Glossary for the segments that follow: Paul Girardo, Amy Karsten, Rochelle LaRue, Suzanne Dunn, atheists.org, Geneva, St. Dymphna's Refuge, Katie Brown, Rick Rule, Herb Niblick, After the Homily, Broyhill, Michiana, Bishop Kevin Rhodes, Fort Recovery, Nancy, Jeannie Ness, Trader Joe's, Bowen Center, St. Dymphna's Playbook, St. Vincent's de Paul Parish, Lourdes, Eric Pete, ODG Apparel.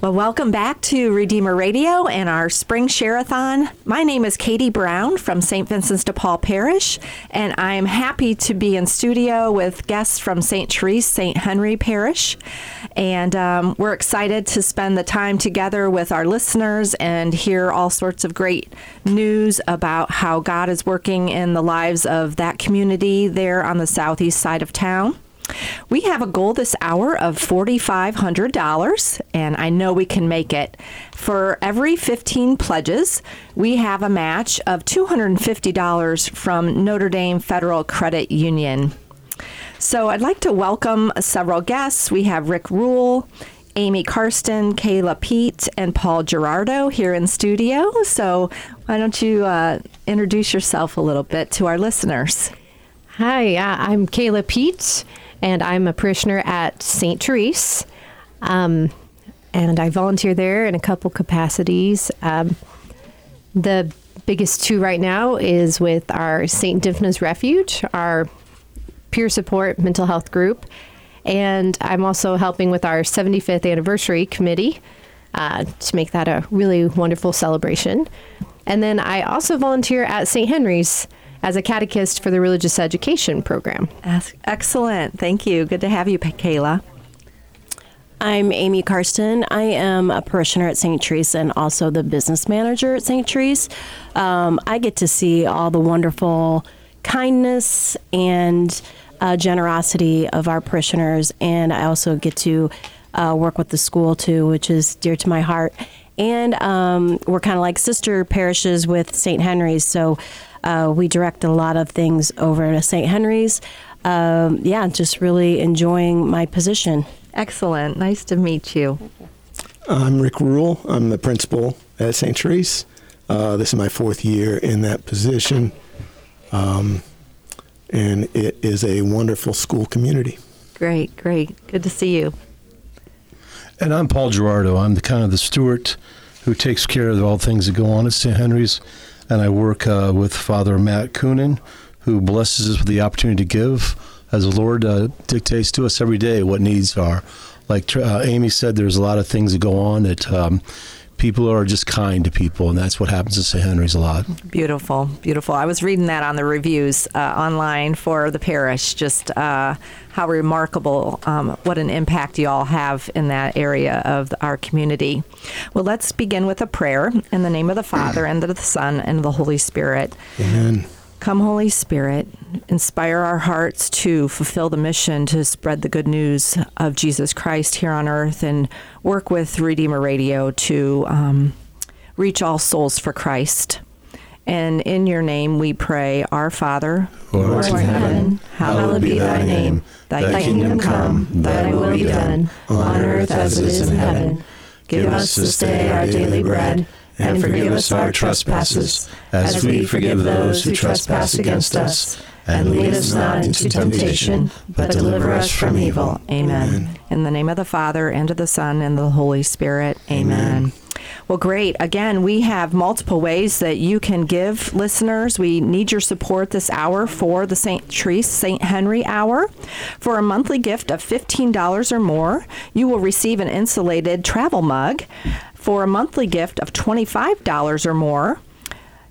Well, welcome back to Redeemer Radio and our Spring Share-a-thon. My name is Katie Brown from St. Vincent's de Paul Parish, and I am happy to be in studio with guests from St. Therese, St. Henry Parish. And we're excited to spend the time together with our listeners and hear all sorts of great news about how God is working in the lives of that community there on the southeast side of town. We have a goal this hour of $4,500, and I know we can make it. For every 15 pledges, we have a match of $250 from Notre Dame Federal Credit Union. So I'd like to welcome several guests. We have Rick Rule, Amy Karsten, Kayla Pete, and Paul Girardo here in studio. So why don't you introduce yourself a little bit to our listeners? Hi, I'm Kayla Pete. And I'm a parishioner at St. Therese, and I volunteer there in a couple capacities. The biggest two right now is with our St. Dymphna's Refuge, our peer support mental health group, and I'm also helping with our 75th anniversary committee to make that a really wonderful celebration. And then I also volunteer at St. Henry's as a catechist for the religious education program. Excellent. Thank you. Good to have you, Kayla. I'm Amy Karsten. I am a parishioner at St. Therese and also the business manager at St. Therese. I get to see all the wonderful kindness and generosity of our parishioners, and I also get to work with the school too, which is dear to my heart. And we're kind of like sister parishes with St. Henry's, so we direct a lot of things over to St. Henry's. Just really enjoying my position. Excellent. Nice to meet you. I'm Rick Rule. I'm the principal at St. Therese. This is my fourth year in that position, and it is a wonderful school community. Great, great. Good to see you. And I'm Paul Girardo. I'm the kind of the steward who takes care of all things that go on at St. Henry's. And I work with Father Matt Coonan, who blesses us with the opportunity to give as the Lord dictates to us every day what needs are. Like Amy said, there's a lot of things that go on that people are just kind to people, and that's what happens at St. Henry's a lot. Beautiful, beautiful. I was reading that on the reviews online for the parish, just how remarkable, what an impact you all have in that area of our community. Well, let's begin with a prayer in the name of the Father, and of the Son, and of the Holy Spirit. Amen. Come, Holy Spirit, inspire our hearts to fulfill the mission to spread the good news of Jesus Christ here on earth, and work with Redeemer Radio to reach all souls for Christ. And in your name we pray, our Father, who art in heaven, hallowed be thy name. Thy kingdom come, thy will be done, on earth as it is in heaven. Give us this day our daily bread, and forgive us our trespasses, as we forgive those who trespass against us. And lead us not into temptation, but deliver us from evil. Amen. In the name of the Father, and of the Son, and of the Holy Spirit. Amen. Well, great. Again, we have multiple ways that you can give, listeners. We need your support this hour for the St. Therese St. Henry Hour. For a monthly gift of $15 or more, you will receive an insulated travel mug. For a monthly gift of $25 or more,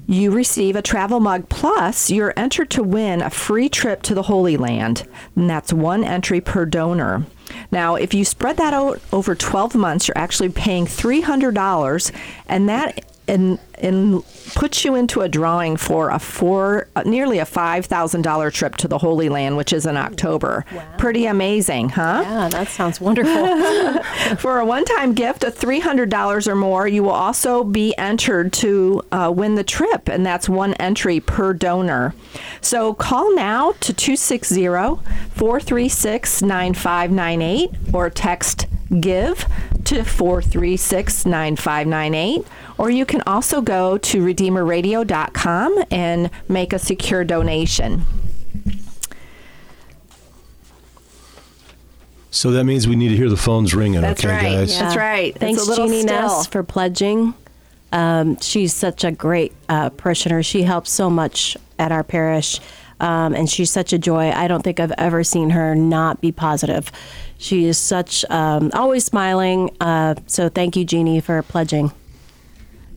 you receive a travel mug, plus you're entered to win a free trip to the Holy Land, and that's one entry per donor. Now, if you spread that out over 12 months, you're actually paying $300, and that and puts you into a drawing for nearly a $5,000 trip to the Holy Land, which is in October. Wow. Pretty amazing, huh? Yeah, that sounds wonderful. For a one-time gift of $300 or more, you will also be entered to win the trip, and that's one entry per donor. So call now to 260-436-9598 or text GIVE to 436-9598, or you can also go to redeemerradio.com and make a secure donation. So that means we need to hear the phones ringing. That's okay, right, guys. Yeah. That's right. Thanks, Jeannie Ness, for pledging. She's such a great parishioner. She helps so much at our parish. and she's such a joy. I don't think I've ever seen her not be positive. She is such, always smiling. So thank you, Jeannie, for pledging.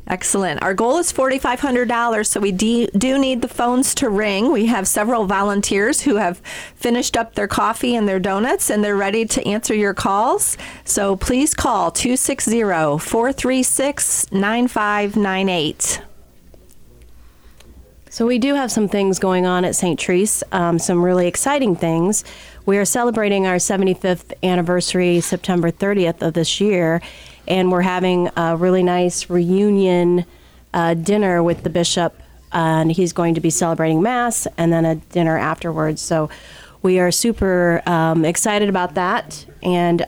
Excellent. Our goal is $4,500, so we do need the phones to ring. We have several volunteers who have finished up their coffee and their donuts, and they're ready to answer your calls. So please call 260-436-9598. So we do have some things going on at St. Therese, some really exciting things. We are celebrating our 75th anniversary, September 30th of this year, and we're having a really nice reunion dinner with the bishop, and he's going to be celebrating Mass and then a dinner afterwards. So we are super excited about that, and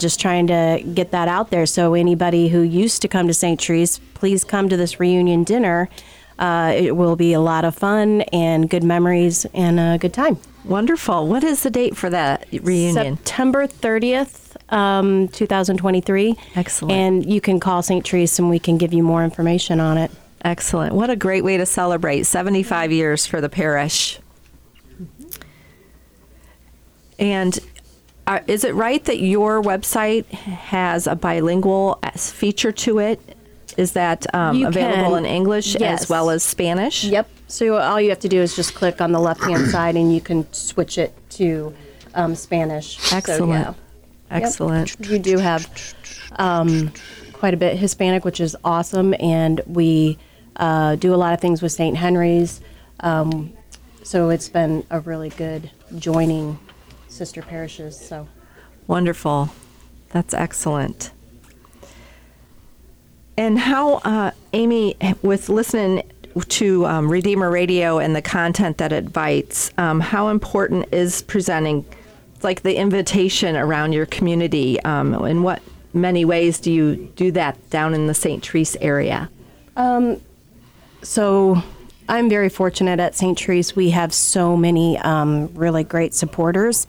just trying to get that out there. So anybody who used to come to St. Therese, please come to this reunion dinner. It will be a lot of fun and good memories and a good time. Wonderful. What is the date for that reunion? September 30th, 2023. Excellent. And you can call St. Therese and we can give you more information on it. Excellent. What a great way to celebrate 75 years for the parish. And is it right that your website has a bilingual feature to it? Is that available in English as well as Spanish? Yep. So all you have to do is just click on the left-hand side, and you can switch it to Spanish. Excellent. So, yeah. Excellent. Yep. You do have quite a bit Hispanic, which is awesome, and we do a lot of things with St. Henry's. So it's been a really good joining sister parishes. So wonderful. That's excellent. And how, Amy, with listening to Redeemer Radio and the content that it invites, how important is presenting, like, the invitation around your community? In what many ways do you do that down in the St. Therese area? So I'm very fortunate at St. Therese. We have so many really great supporters.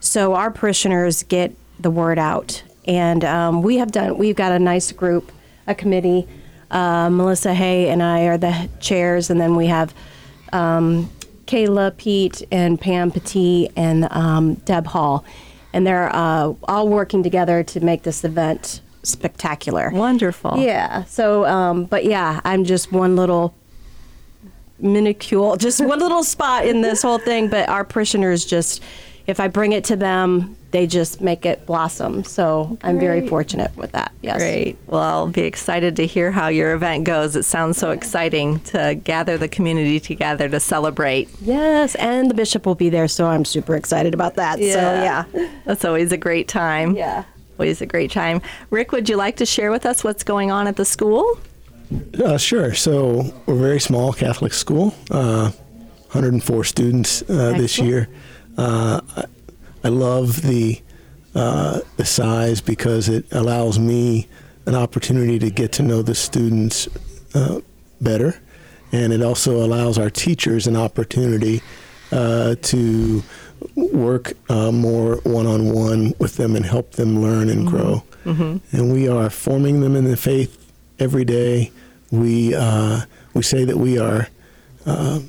So our parishioners get the word out. And we've got a nice group, a committee. Melissa Hay and I are the chairs, and then we have Kayla Pete and Pam Petit and Deb Hall, and they're all working together to make this event spectacular. Wonderful. Yeah. So, but yeah, I'm just one little minuscule, just one little spot in this whole thing. But our parishioners just, if I bring it to them, they just make it blossom. So I'm very fortunate with that. Yes. Great. Well, I'll be excited to hear how your event goes. It sounds so exciting to gather the community together to celebrate. Yes, and the bishop will be there, so I'm super excited about that. Yeah. So, yeah. That's always a great time. Yeah. Always a great time. Rick, would you like to share with us what's going on at the school? Sure. So we're a very small Catholic school, 104 students this year. I love the size because it allows me an opportunity to get to know the students better, and it also allows our teachers an opportunity to work more one-on-one with them and help them learn and grow. Mm-hmm. And we are forming them in the faith every day. We say that we are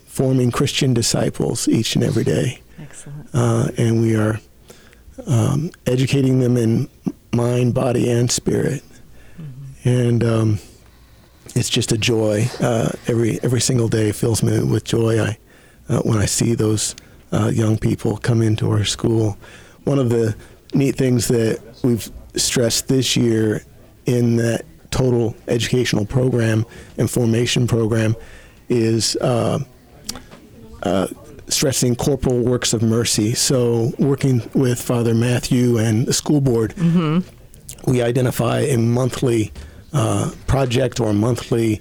forming Christian disciples each and every day. Excellent. And we are educating them in mind, body, and spirit. Mm-hmm. And it's just a joy. Every single day fills me with joy when I see those young people come into our school. One of the neat things that we've stressed this year in that total educational program and formation program is stressing corporal works of mercy. So working with Father Matthew and the school board, we identify a monthly project or monthly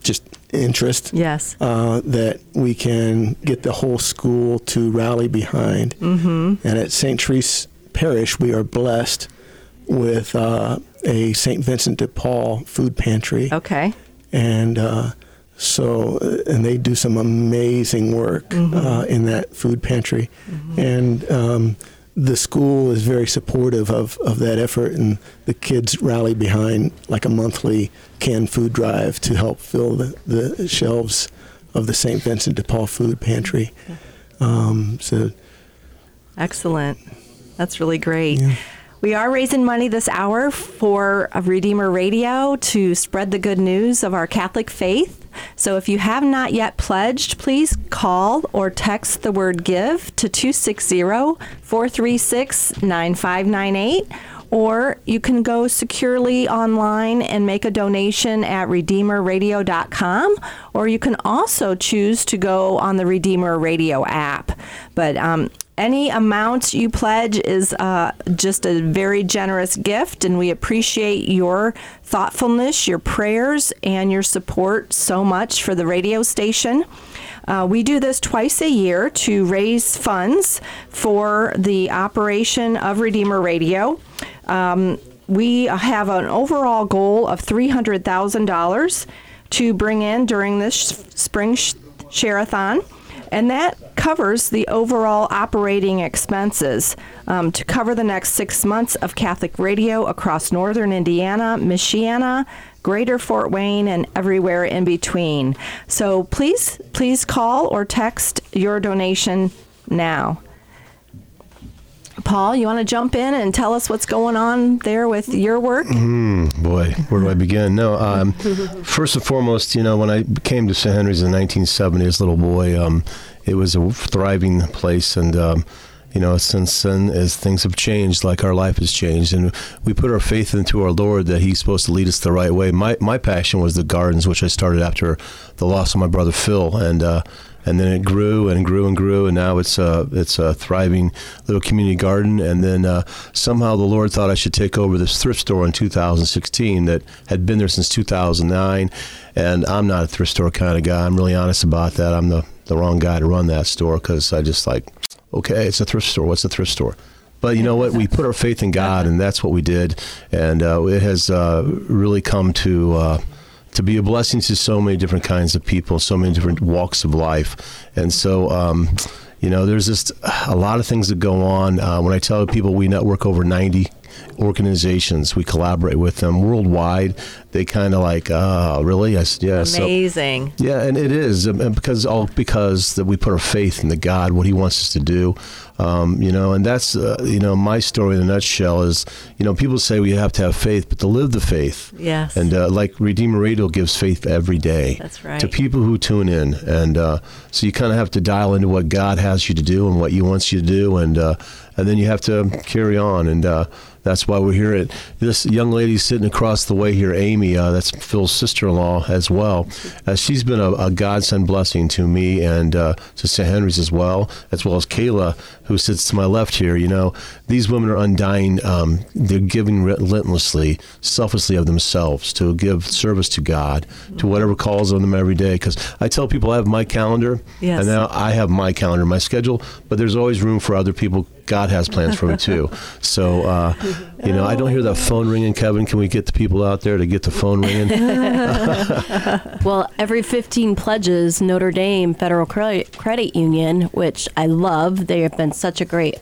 just interest that we can get the whole school to rally behind. Mm-hmm. And at St. Therese Parish, we are blessed with a St. Vincent de Paul food pantry. Okay. And and they do some amazing work in that food pantry. Mm-hmm. And the school is very supportive of that effort, and the kids rally behind like a monthly canned food drive to help fill the shelves of the St. Vincent de Paul Food Pantry. So excellent. That's really great. Yeah. We are raising money this hour for Redeemer Radio to spread the good news of our Catholic faith. So if you have not yet pledged, please call or text the word GIVE to 260-436-9598. Or you can go securely online and make a donation at redeemerradio.com, or you can also choose to go on the Redeemer Radio app. But any amount you pledge is just a very generous gift, and we appreciate your thoughtfulness, your prayers, and your support so much for the radio station. We do this twice a year to raise funds for the operation of Redeemer Radio. We have an overall goal of $300,000 to bring in during this spring share-a-thon. And that covers the overall operating expenses to cover the next 6 months of Catholic radio across northern Indiana, Michiana, Greater Fort Wayne, and everywhere in between. So please call or text your donation now. Paul, you want to jump in and tell us what's going on there with your work? Boy, where do I begin? No, first and foremost, you know, when I came to St. Henry's in the 1970s, as a little boy, it was a thriving place, and you know, since then, as things have changed, like our life has changed, and we put our faith into our Lord that He's supposed to lead us the right way. My passion was the gardens, which I started after the loss of my brother Phil, and then it grew and grew and grew, and now it's a thriving little community garden. And then somehow the Lord thought I should take over this thrift store in 2016 that had been there since 2009. And I'm not a thrift store kind of guy. I'm really honest about that. I'm the wrong guy to run that store, because I just like, okay, it's a thrift store. What's a thrift store? But you know what? We put our faith in God, and that's what we did. And it has really come to be a blessing to so many different kinds of people, so many different walks of life. And so, you know, there's just a lot of things that go on. When I tell people we network over 90 organizations, we collaborate with them worldwide. They kind of like, really? I said, yeah. Amazing. So, yeah, and it is, and because that we put our faith in the God, what He wants us to do. You know, and that's, you know, my story in a nutshell is, you know, people say we have to have faith, but to live the faith. Yes. And like Redeemer Radio gives faith every day. That's right. To people who tune in. And so you kind of have to dial into what God has you to do and what He wants you to do. And then you have to carry on. And that's why we're here. This young lady sitting across the way here, Amy, that's Phil's sister-in-law as well. She's been a godsend blessing to me and to St. Henry's as well, as Kayla, who sits to my left here. You know, these women are undying. They're giving relentlessly, selflessly of themselves to give service to God, to whatever calls on them every day. Because I tell people I have my calendar, yes. And now I have my calendar, my schedule, but there's always room for other people. God has plans for me too. So, you know, I don't hear that phone ringing, Kevin. Can we get the people out there to get the phone ringing? Well, every 15 pledges, Notre Dame Federal Credit Union, which I love, they have been such a great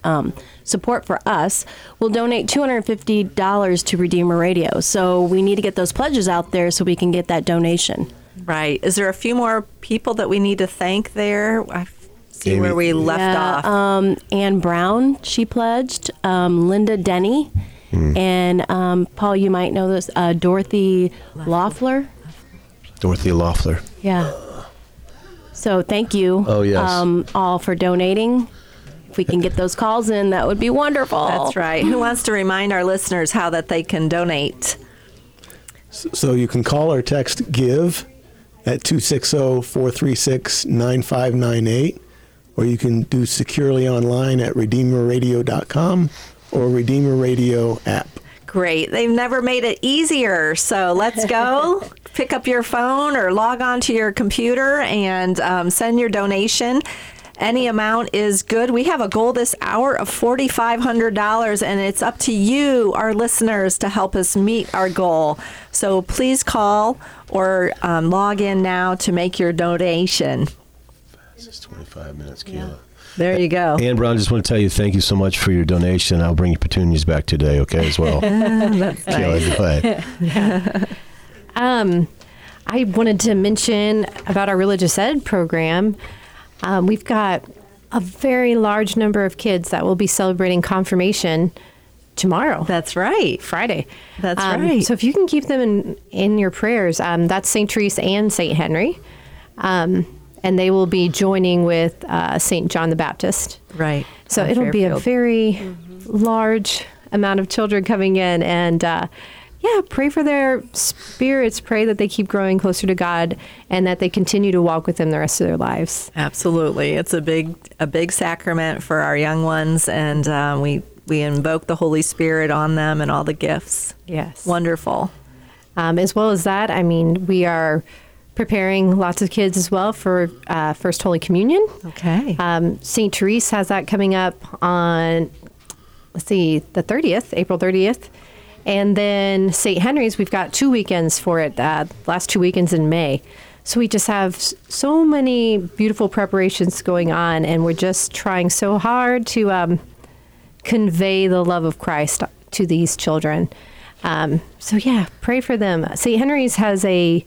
support for us, will donate $250 to Redeemer Radio. So we need to get those pledges out there so we can get that donation. Right. Is there a few more people that we need to thank there? See Amy. Where we left off. Ann Brown, she pledged. Linda Denny, and Paul, you might know this. Dorothy Loeffler. Dorothy Loeffler. Yeah. So thank you. Oh yes. All for donating. If we can get those calls in, that would be wonderful. That's right. Who wants to remind our listeners how that they can donate? So you can call or text GIVE at 260-436-9598. Or you can do securely online at redeemerradio.com or Redeemer Radio app. Great. They've never made it easier. So let's go pick up your phone or log on to your computer and send your donation. Any amount is good. We have a goal this hour of $4,500, and it's up to you, our listeners, to help us meet our goal. So please call or log in now to make your donation. This is 25 minutes, Kayla. Yeah. There you go. Ann Brown, just want to tell you thank you so much for your donation. I'll bring your petunias back today, okay, as well. That's Kayla, nice. Go ahead. Yeah. I wanted to mention about our religious ed program. We've got a very large number of kids that will be celebrating confirmation tomorrow. That's right. Friday. That's right. So if you can keep them in your prayers, that's St. Therese and St. Henry. And they will be joining with St. John the Baptist. Right. So it'll Fairfield. Be a very large amount of children coming in. And pray for their spirits. Pray that they keep growing closer to God and that they continue to walk with Him the rest of their lives. Absolutely. It's a big sacrament for our young ones. And we invoke the Holy Spirit on them and all the gifts. Yes. Wonderful. As well as that, I mean, we are preparing lots of kids as well for First Holy Communion. Okay. St. Therese has that coming up on, the 30th, April 30th. And then St. Henry's, we've got 2 weekends for it, last 2 weekends in May. So we just have so many beautiful preparations going on, and we're just trying so hard to convey the love of Christ to these children. Pray for them. St. Henry's has a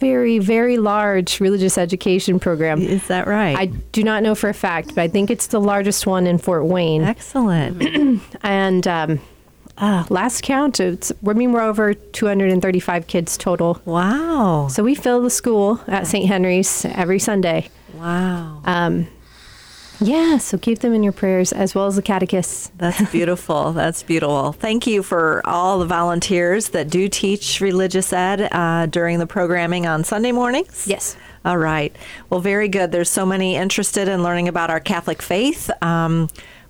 very, very large religious education program. Is that right? I do not know for a fact, but I think it's the largest one in Fort Wayne. Excellent. And last count, we're over 235 kids total. Wow. So we fill the school at St. Henry's every Sunday. Wow. So keep them in your prayers as well as the catechists. That's beautiful. That's beautiful. Thank you for all the volunteers that do teach religious ed during the programming on Sunday mornings. Yes. All right. Well, very good. There's so many interested in learning about our Catholic faith.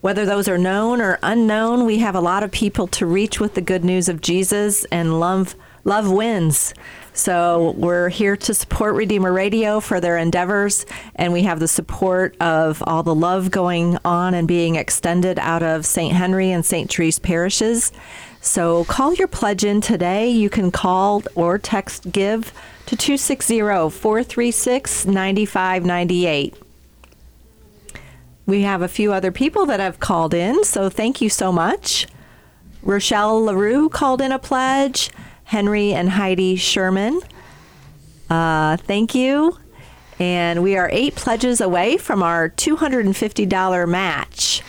Whether those are known or unknown, we have a lot of people to reach with the good news of Jesus, and love wins. So we're here to support Redeemer Radio for their endeavors, and we have the support of all the love going on and being extended out of St. Henry and St. Therese parishes. So call your pledge in today. You can call or text GIVE to 260-436-9598. We have a few other people that have called in, so thank you so much. Rochelle LaRue called in a pledge. Henry and Heidi Sherman, thank you. And we are 8 pledges away from our $250 match.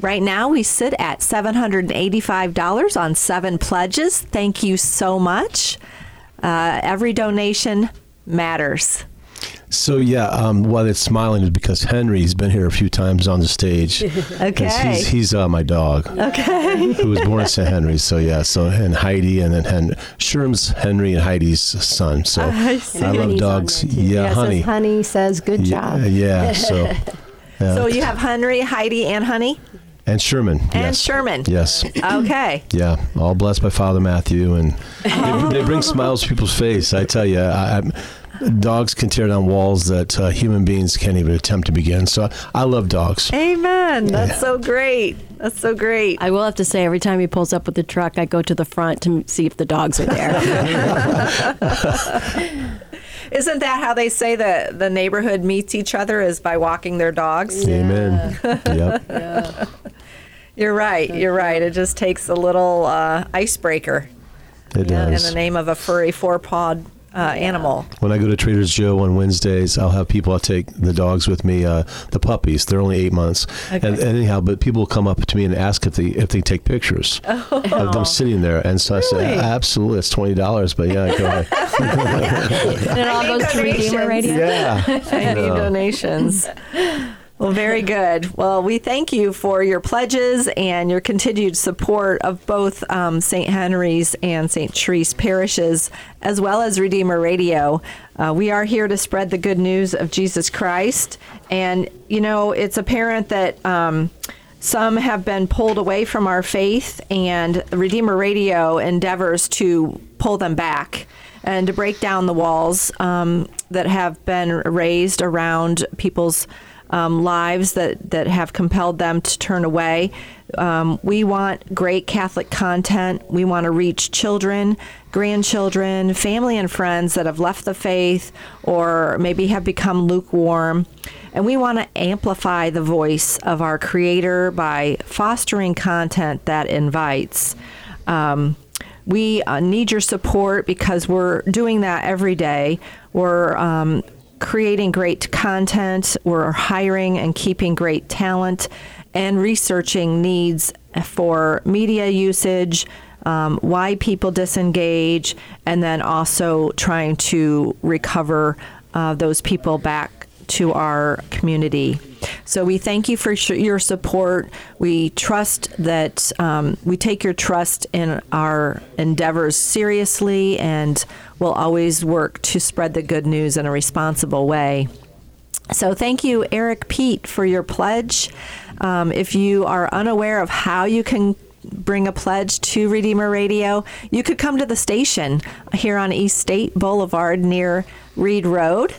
Right now we sit at $785 on 7 pledges. Thank you so much. Every donation matters. So while it's smiling is because Henry's been here a few times on the stage. Okay. He's my dog. Okay. Who was born at St. Henry's. And Heidi, and then Sherm's Henry and Heidi's son. So I love dogs. Honey. Honey says good job. Yeah. So you have Henry, Heidi, and Honey. And Sherman. Yes. Okay. Yeah. All blessed by Father Matthew, and they bring smiles to people's face. I tell you, dogs can tear down walls that human beings can't even attempt to begin. So I love dogs. Amen. That's so great. That's so great. I will have to say, every time he pulls up with the truck, I go to the front to see if the dogs are there. Isn't that how they say that the neighborhood meets each other, is by walking their dogs? Yeah. Amen. Yep. Yeah. You're right. You're right. It just takes a little icebreaker. It does. In the name of a furry four-pawed animal. When I go to Trader Joe's on Wednesdays, I'll have people, I'll take the dogs with me, the puppies, they're only 8 months. Okay. And anyhow, but people will come up to me and ask if they take pictures of them sitting there. And so I say, absolutely, it's $20, but go ahead. And it all goes to Redeemer Radio. Yeah. I need donations. Well, very good. Well, we thank you for your pledges and your continued support of both St. Henry's and St. Therese parishes, as well as Redeemer Radio. We are here to spread the good news of Jesus Christ. And, it's apparent that some have been pulled away from our faith, and Redeemer Radio endeavors to pull them back and to break down the walls that have been raised around people's lives that have compelled them to turn away. We want great Catholic content. We want to reach children, grandchildren, family and friends that have left the faith or maybe have become lukewarm. And we want to amplify the voice of our Creator by fostering content that invites. We need your support because we're doing that every day. We're creating great content. We're hiring and keeping great talent and researching needs for media usage, why people disengage, and then also trying to recover those people back to our community. So we thank you for your support. We trust that we take your trust in our endeavors seriously, and we'll always work to spread the good news in a responsible way. So thank you, Eric Pete, for your pledge. If you are unaware of how you can bring a pledge to Redeemer Radio, you could come to the station here on East State Boulevard near Reed Road.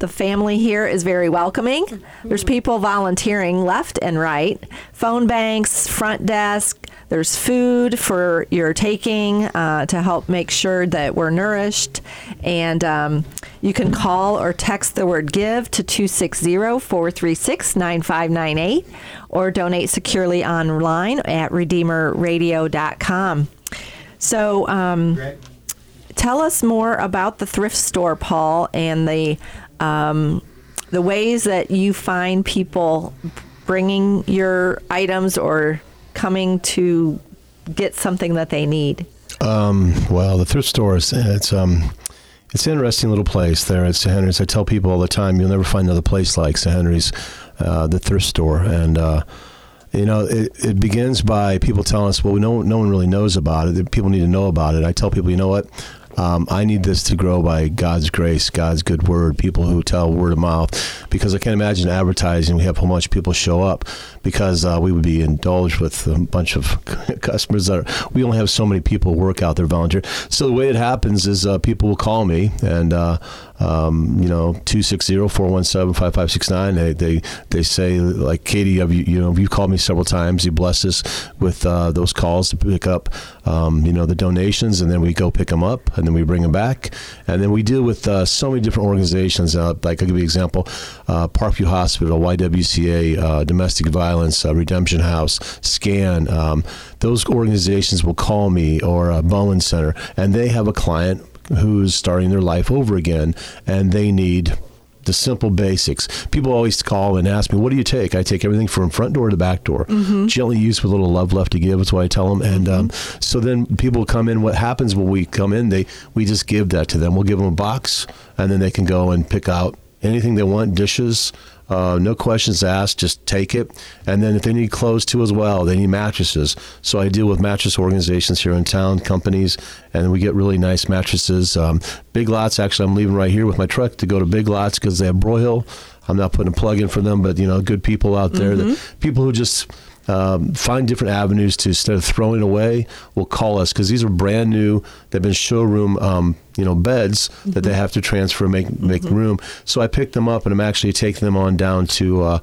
The family here is very welcoming. There's people volunteering left and right. Phone banks, front desk. There's food for your taking to help make sure that we're nourished. And you can call or text the word GIVE to 260-436-9598 or donate securely online at redeemerradio.com. So tell us more about the thrift store, Paul, and the ways that you find people bringing your items or coming to get something that they need. Well, the thrift store it's an interesting little place there at St. Henry's. I tell people all the time, you'll never find another place like St. Henry's, the thrift store, and you know, it begins by people telling us, well, no one really knows about it. People need to know about it. I tell people, you know what? I need this to grow by God's grace, God's good word, people who tell word of mouth, because I can't imagine advertising. We have how much people show up, because we would be indulged with a bunch of customers we only have so many people work out there volunteer. So the way it happens is people will call me and, 260-417-5569. They say, like, Katie, you've called me several times. You blessed us with those calls to pick up, the donations, and then we go pick them up, and then we bring them back. And then we deal with so many different organizations. Like, I'll give you an example, Parkview Hospital, YWCA, Domestic Violence, Redemption House, SCAN. Those organizations will call me, or Bowen Center, and they have a client who's starting their life over again, and they need the simple basics. People always call and ask me, what do you take? I take everything from front door to back door. Mm-hmm. Gently used with a little love left to give. That's what I tell them. And so then people come in. What happens when we come in, we just give that to them. We'll give them a box, and then they can go and pick out anything they want, dishes, no questions asked, just take it. And then if they need clothes too as well, they need mattresses. So I deal with mattress organizations here in town, companies, and we get really nice mattresses. Big Lots, actually, I'm leaving right here with my truck to go to Big Lots because they have Broyhill. I'm not putting a plug in for them, but, good people out there, mm-hmm. People who just find different avenues to, instead of throwing away, will call us, because these are brand new. They've been showroom beds that mm-hmm. they have to transfer and make mm-hmm. room. So I pick them up, and I'm actually taking them on down to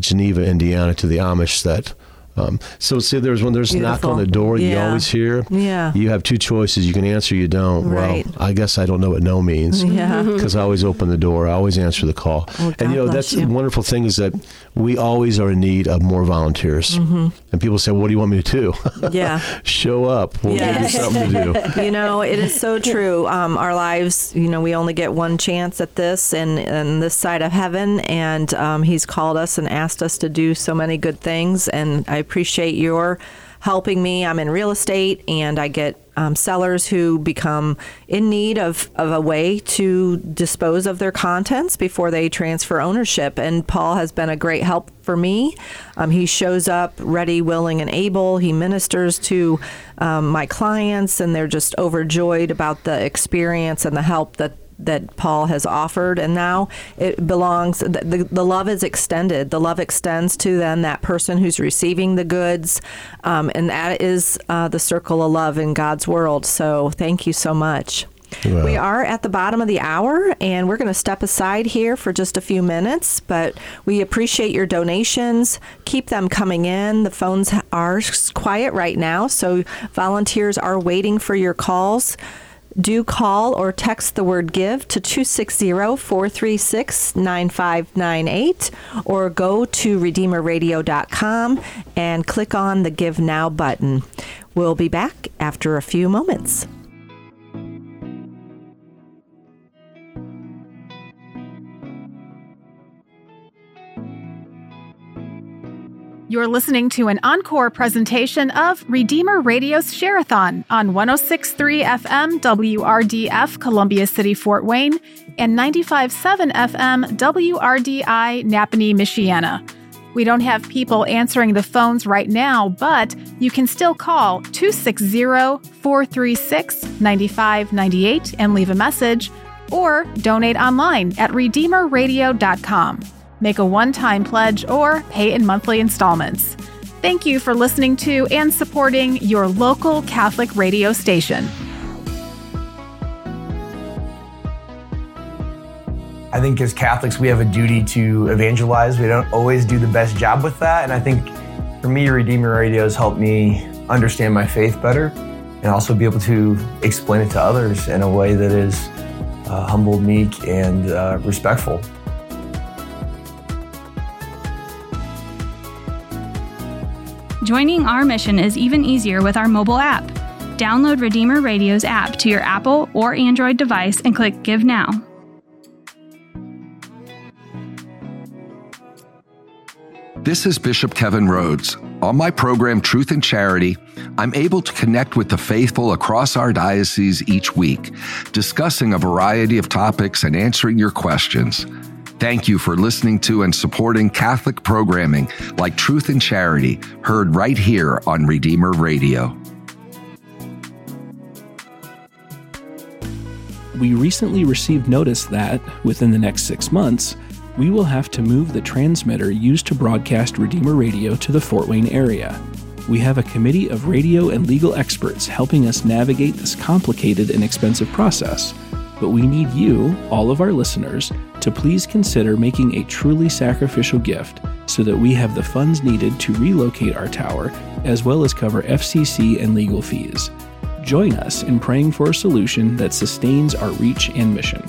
Geneva, Indiana, to the Amish set. There's a knock on the door, yeah. You always hear. Yeah. You have two choices. You can answer, you don't. Right. Well, I guess I don't know what no means. Yeah. Because I always open the door. I always answer the call. Well, and, that's the wonderful thing is that we always are in need of more volunteers. Mm-hmm. And people say, what do you want me to do? Yeah. Show up. We'll give you something to do. It is so true. Our lives, we only get one chance at this and this side of heaven. And he's called us and asked us to do so many good things. And I appreciate your helping me. I'm in real estate, and I get sellers who become in need of a way to dispose of their contents before they transfer ownership. And Paul has been a great help for me. He shows up ready, willing, and able. He ministers to my clients, and they're just overjoyed about the experience and the help that Paul has offered, and now it belongs, the love is extended. The love extends to then that person who's receiving the goods, and that is the circle of love in God's world. So thank you so much. Wow. We are at the bottom of the hour, and we're going to step aside here for just a few minutes, but we appreciate your donations. Keep them coming in. The phones are quiet right now, so volunteers are waiting for your calls. Do call or text the word GIVE to 260-436-9598 or go to RedeemerRadio.com and click on the Give Now button. We'll be back after a few moments. You're listening to an encore presentation of Redeemer Radio's Share-a-thon on 106.3 FM WRDF Columbia City, Fort Wayne, and 95.7 FM WRDI Napanee, Michiana. We don't have people answering the phones right now, but you can still call 260-436-9598 and leave a message, or donate online at redeemerradio.com. Make a one-time pledge, or pay in monthly installments. Thank you for listening to and supporting your local Catholic radio station. I think as Catholics, we have a duty to evangelize. We don't always do the best job with that. And I think for me, Redeemer Radio has helped me understand my faith better and also be able to explain it to others in a way that is humble, meek, and respectful. Joining our mission is even easier with our mobile app. Download Redeemer Radio's app to your Apple or Android device and click Give Now. This is Bishop Kevin Rhodes. On my program, Truth and Charity, I'm able to connect with the faithful across our diocese each week, discussing a variety of topics and answering your questions. Thank you for listening to and supporting Catholic programming like Truth and Charity, heard right here on Redeemer Radio. We recently received notice that, within the next 6 months, we will have to move the transmitter used to broadcast Redeemer Radio to the Fort Wayne area. We have a committee of radio and legal experts helping us navigate this complicated and expensive process. But we need you, all of our listeners, to please consider making a truly sacrificial gift so that we have the funds needed to relocate our tower, as well as cover FCC and legal fees. Join us in praying for a solution that sustains our reach and mission.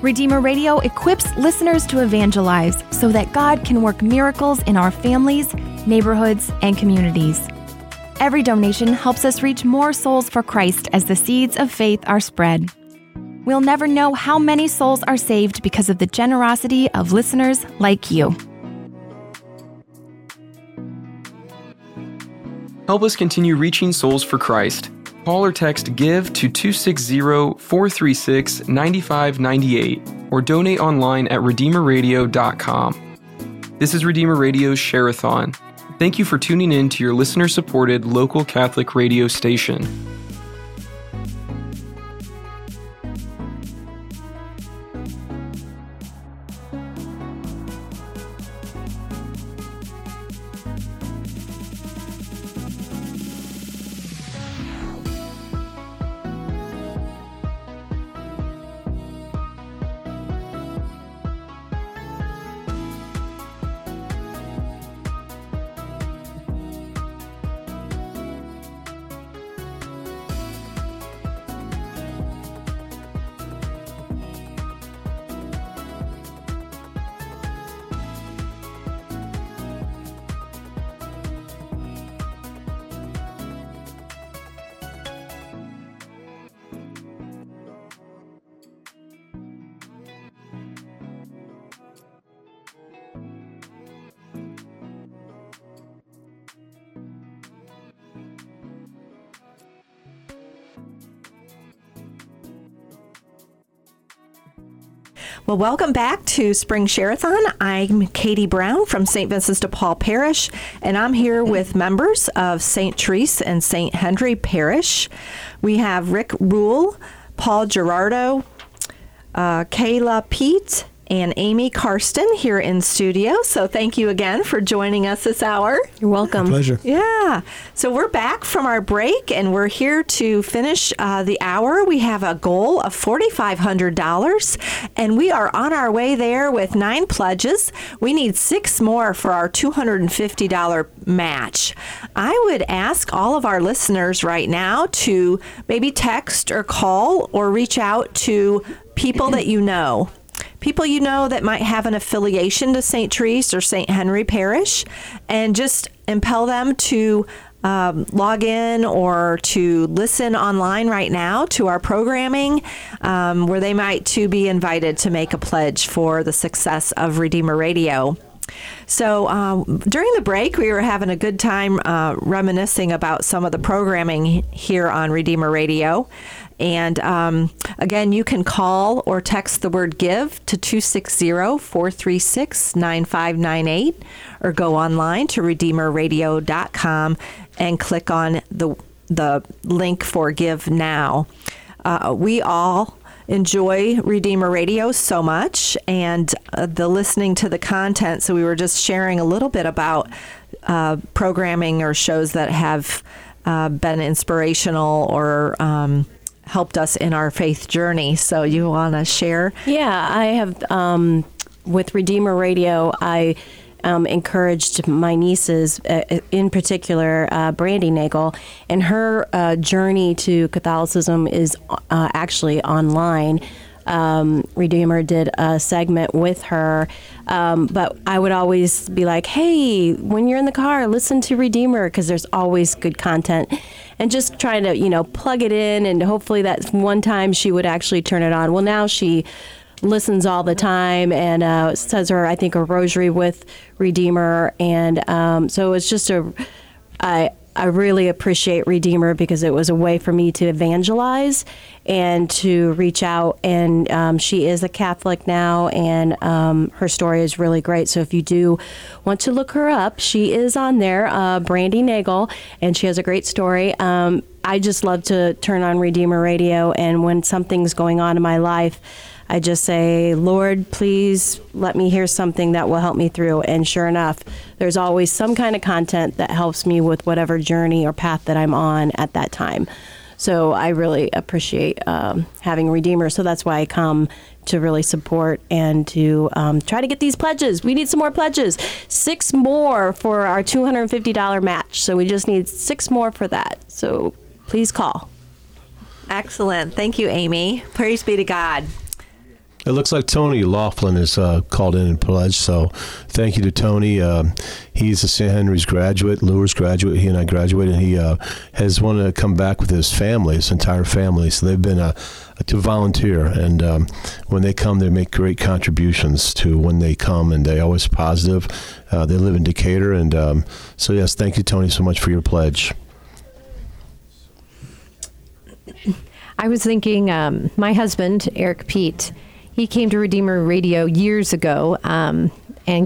Redeemer Radio equips listeners to evangelize so that God can work miracles in our families, neighborhoods, and communities. Every donation helps us reach more souls for Christ as the seeds of faith are spread. We'll never know how many souls are saved because of the generosity of listeners like you. Help us continue reaching souls for Christ. Call or text GIVE to 260-436-9598 or donate online at redeemerradio.com. This is Redeemer Radio's Share-a-thon. Thank you for tuning in to your listener-supported local Catholic radio station. Well, welcome back to Spring Share-a-thon. I'm Katie Brown from St. Vincent's de Paul Parish, and I'm here with members of St. Therese and St. Henry Parish. We have Rick Rule, Paul Girardo, Kayla Pete, and Amy Karsten here in studio. So thank you again for joining us this hour. You're welcome. My pleasure. Yeah. So we're back from our break, and we're here to finish the hour. We have a goal of $4,500, and we are on our way there with 9 pledges. We need 6 more for our $250 match. I would ask all of our listeners right now to maybe text or call or reach out to people that you know. people you know that might have an affiliation to St. Therese or St. Henry Parish, and just impel them to log in or to listen online right now to our programming, where they might too be invited to make a pledge for the success of Redeemer Radio. So during the break, we were having a good time reminiscing about some of the programming here on Redeemer Radio. And again, you can call or text the word give to 260-436-9598 or go online to redeemerradio.com and click on the link for Give Now. We all enjoy Redeemer Radio so much and the listening to the content. So we were just sharing a little bit about programming or shows that have been inspirational or helped us in our faith journey. So you want to share? Yeah, I have, with Redeemer Radio, I encouraged my nieces, in particular, Brandy Nagel, and her journey to Catholicism is actually online. Redeemer did a segment with her, but I would always be like, hey, when you're in the car, listen to Redeemer, because there's always good content, and just trying to, plug it in, and hopefully that one time she would actually turn it on. Well, now she listens all the time and says her, I think, a rosary with Redeemer, and so it's just I really appreciate Redeemer because it was a way for me to evangelize and to reach out. And she is a Catholic now, and her story is really great. So if you do want to look her up, she is on there, Brandy Nagel, and she has a great story. I just love to turn on Redeemer Radio, and when something's going on in my life, I just say, Lord, please let me hear something that will help me through. And sure enough, there's always some kind of content that helps me with whatever journey or path that I'm on at that time. So I really appreciate having Redeemer. So that's why I come to really support and to try to get these pledges. We need some more pledges. 6 more for our $250 match. So we just need 6 more for that. So please call. Excellent. Thank you, Amy. Praise be to God. It looks like Tony Laughlin is called in and pledged, so thank you to Tony. He's a St. Henry's graduate, Lourdes graduate. He and I graduated, and he has wanted to come back with his family, his entire family. So they've been to volunteer, and when they come, they make great contributions to when they come, and they're always positive. They live in Decatur, and so yes, thank you, Tony, so much for your pledge. I was thinking, my husband, Eric Pete, he came to Redeemer Radio years ago and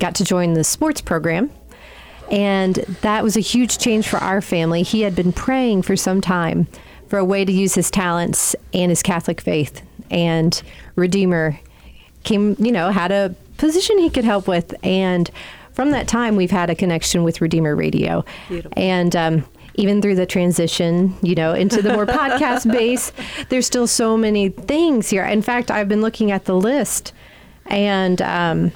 got to join the sports program. And that was a huge change for our family. He had been praying for some time for a way to use his talents and his Catholic faith. And Redeemer came, had a position he could help with. And from that time, we've had a connection with Redeemer Radio. Beautiful. And even through the transition, into the more podcast base, there's still so many things here. In fact, I've been looking at the list, and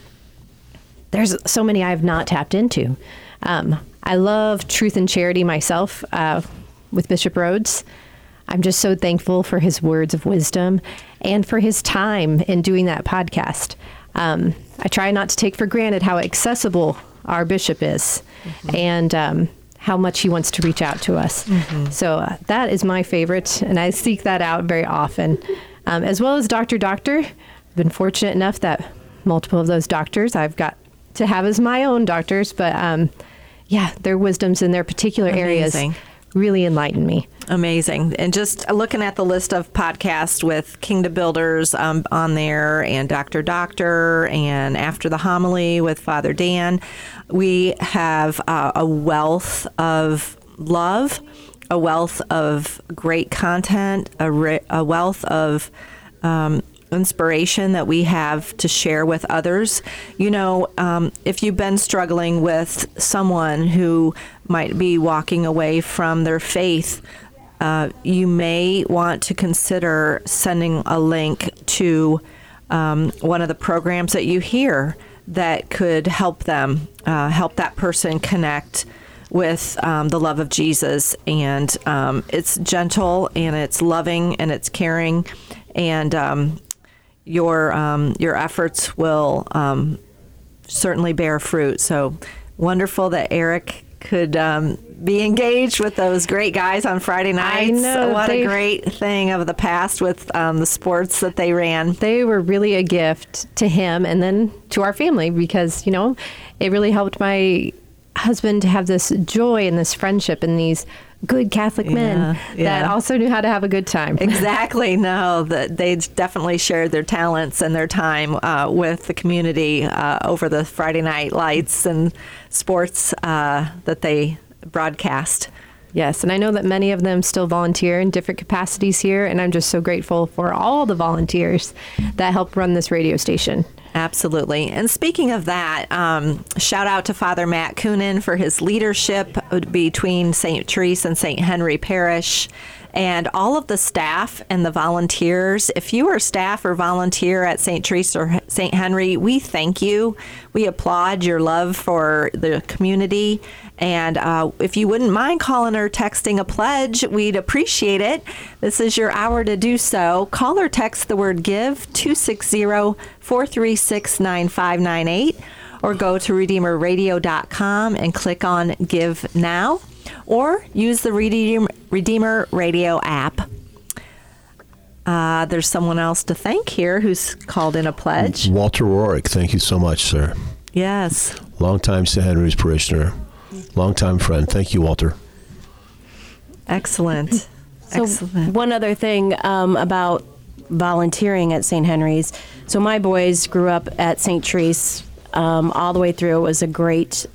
there's so many I've not tapped into. I love Truth and Charity myself with Bishop Rhodes. I'm just so thankful for his words of wisdom and for his time in doing that podcast. I try not to take for granted how accessible our bishop is. Mm-hmm. And how much he wants to reach out to us. Mm-hmm. So that is my favorite, and I seek that out very often. As well as Dr. Doctor, I've been fortunate enough that multiple of those doctors I've got to have as my own doctors, but their wisdoms in their particular Amazing. Areas really enlightened me. Amazing. And just looking at the list of podcasts with Kingdom Builders on there, and Dr. Doctor, and After the Homily with Father Dan, we have a wealth of love, a wealth of great content, a wealth of inspiration that we have to share with others. If you've been struggling with someone who might be walking away from their faith, you may want to consider sending a link to one of the programs that you hear that could help them, help that person connect with the love of Jesus. And it's gentle, and it's loving, and it's caring, and your efforts will certainly bear fruit. So wonderful that Eric could be engaged with those great guys on Friday nights. I know. What a great thing of the past with the sports that they ran. They were really a gift to him and then to our family because, you know, it really helped my husband to have this joy and this friendship and these good Catholic men that also knew how to have a good time. Exactly. No, they definitely shared their talents and their time with the community over the Friday night lights and sports that they broadcast. Yes, and I know that many of them still volunteer in different capacities here, and I'm just so grateful for all the volunteers that help run this radio station. Absolutely. And speaking of that, shout out to Father Matt Coonan for his leadership between St. Therese and St. Henry Parish and all of the staff and the volunteers. If you are staff or volunteer at St. Therese or St. Henry, we thank you. We applaud your love for the community. And if you wouldn't mind calling or texting a pledge, we'd appreciate it. This is your hour to do so. Call or text the word GIVE 260-436-9598 or go to RedeemerRadio.com and click on Give Now or use the Redeemer Radio app. There's someone else to thank here who's called in a pledge. Walter Rorick, thank you so much, sir. Yes. Longtime St. Henry's parishioner. Longtime friend. Thank you, Walter. Excellent. So excellent. One other thing about volunteering at St. Henry's. So my boys grew up at St. Therese all the way through. It was a great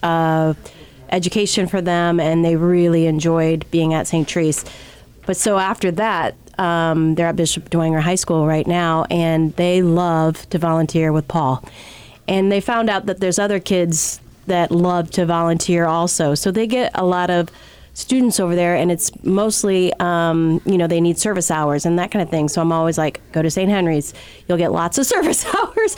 education for them, and they really enjoyed being at St. Therese. But so after that, they're at Bishop Dwenger High School right now, and they love to volunteer with Paul. And they found out that there's other kids that love to volunteer also. So they get a lot of students over there, and it's mostly, you know, they need service hours and that kind of thing. So I'm always like, go to St. Henry's. You'll get lots of service hours.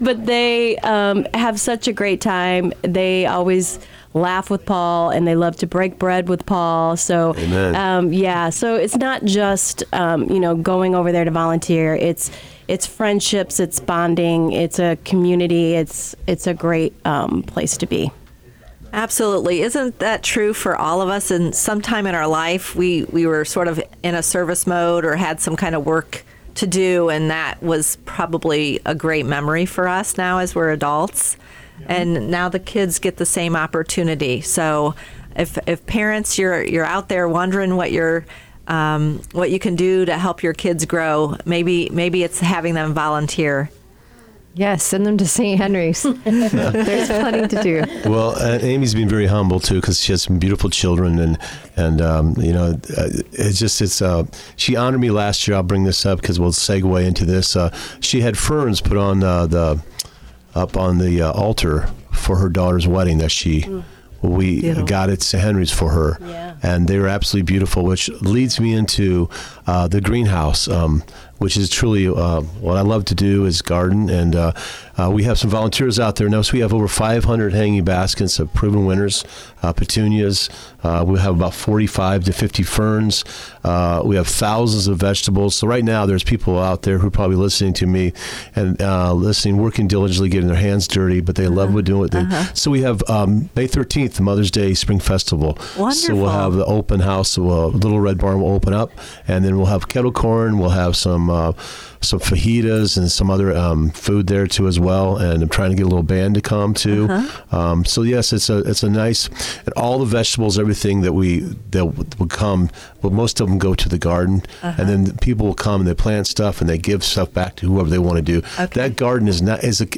But they have such a great time. They always laugh with Paul, and they love to break bread with Paul. So, so it's not just, you know, going over there to volunteer. It's friendships. It's bonding. It's a community. It's a great place to be. Absolutely. Isn't that true for all of us? And sometime in our life, we were sort of in a service mode or had some kind of work to do. And that was probably a great memory for us now as we're adults. Yeah. And now the kids get the same opportunity. So if parents, you're out there wondering what you can do to help your kids grow, maybe it's having them volunteer. Yes, send them to St. Henry's. There's plenty to do. Well, Amy's been very humble, too, because she has some beautiful children. And you know, she honored me last year. I'll bring this up because we'll segue into this. She had ferns put on up on the altar for her daughter's wedding that we got at St. Henry's for her. Yeah. And they were absolutely beautiful, which leads me into the greenhouse, which is truly what I love to do is garden. And we have some volunteers out there now. So we have over 500 hanging baskets of proven winners, petunias. We have about 45 to 50 ferns. We have thousands of vegetables. So right now there's people out there who are probably listening to me and working diligently, getting their hands dirty, but they love doing it. So we have May 13th, the Mother's Day Spring Festival. Wonderful. So we'll have the open house. So Little Red Barn will open up, and then we'll have kettle corn. We'll have some fajitas and some other food there too as well. And I'm trying to get a little band to come too. So yes, it's a nice, and all the vegetables, everything that will come, but most of them go to the garden. And then people will come and they plant stuff and they give stuff back to whoever they want to do. Okay. That garden is